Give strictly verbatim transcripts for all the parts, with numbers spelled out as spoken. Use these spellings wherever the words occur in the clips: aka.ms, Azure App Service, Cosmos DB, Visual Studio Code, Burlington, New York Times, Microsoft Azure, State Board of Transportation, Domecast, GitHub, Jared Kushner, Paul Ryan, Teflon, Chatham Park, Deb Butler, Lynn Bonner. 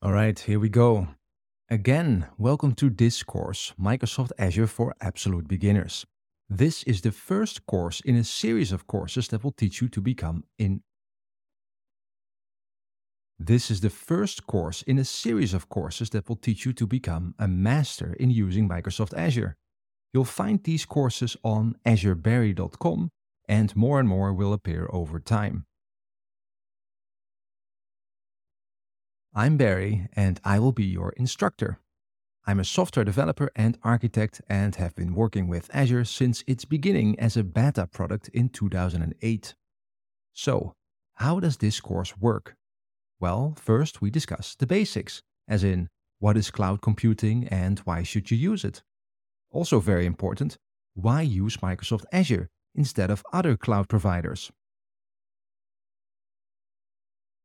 All right, here we go. Again, welcome to this course, Microsoft Azure for Absolute Beginners. This is the first course in a series of courses that will teach you to become in. This is the first course in a series of courses that will teach you to become a master in using Microsoft Azure. You'll find these courses on azure berry dot com, and more and more will appear over time. I'm Barry, and I will be your instructor. I'm a software developer and architect and have been working with Azure since its beginning as a beta product in two thousand eight. So, how does this course work? Well, first we discuss the basics, as in, what is cloud computing and why should you use it? Also very important, why use Microsoft Azure instead of other cloud providers?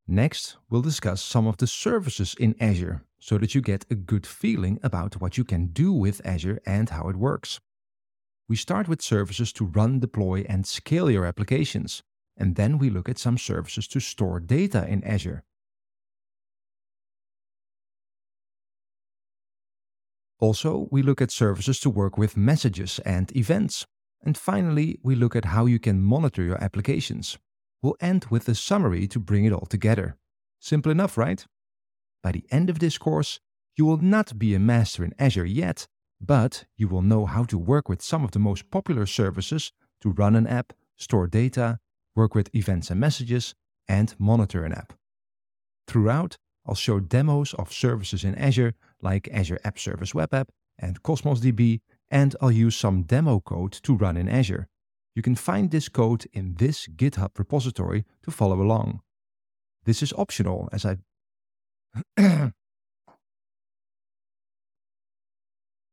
Next, we'll discuss some of the services in Azure, so that you get a good feeling about what you can do with Azure and how it works. We start with services to run, deploy, and scale your applications, and then we look at some services to store data in Azure. Also, we look at services to work with messages and events. And finally, we look at how you can monitor your applications. We'll end with a summary to bring it all together. Simple enough, right? By the end of this course, you will not be a master in Azure yet, but you will know how to work with some of the most popular services to run an app, store data, work with events and messages, and monitor an app. Throughout, I'll show demos of services in Azure, like Azure App Service Web App and Cosmos D B, and I'll use some demo code to run in Azure. You can find this code in this GitHub repository to follow along. This is optional as I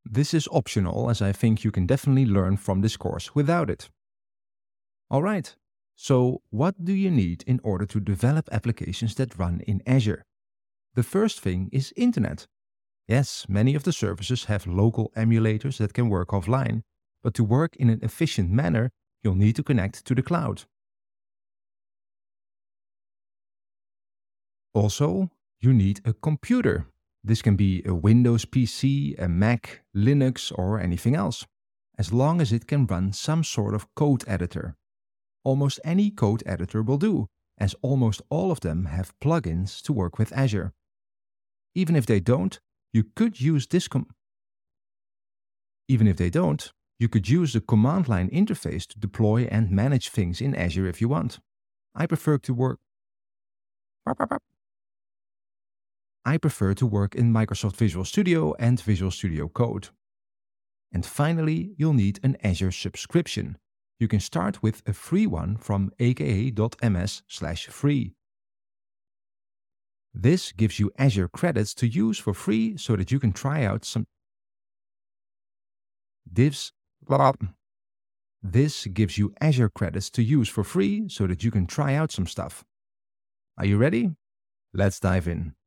This is optional as I think you can definitely learn from this course without it. All right. So, what do you need in order to develop applications that run in Azure? The first thing is internet. Yes, many of the services have local emulators that can work offline, but to work in an efficient manner, you'll need to connect to the cloud. Also, you need a computer. This can be a Windows P C, a Mac, Linux, or anything else, as long as it can run some sort of code editor. Almost any code editor will do, as almost all of them have plugins to work with Azure. Even if they don't, you could use this com- Even if they don't, You could use the command line interface to deploy and manage things in Azure if you want. I prefer to work I prefer to work in Microsoft Visual Studio and Visual Studio Code. And finally, you'll need an Azure subscription. You can start with a free one from a k a dot m s slash free. This gives you Azure credits to use for free so that you can try out some divs This gives you Azure credits to use for free so that you can try out some stuff. Are you ready? Let's dive in.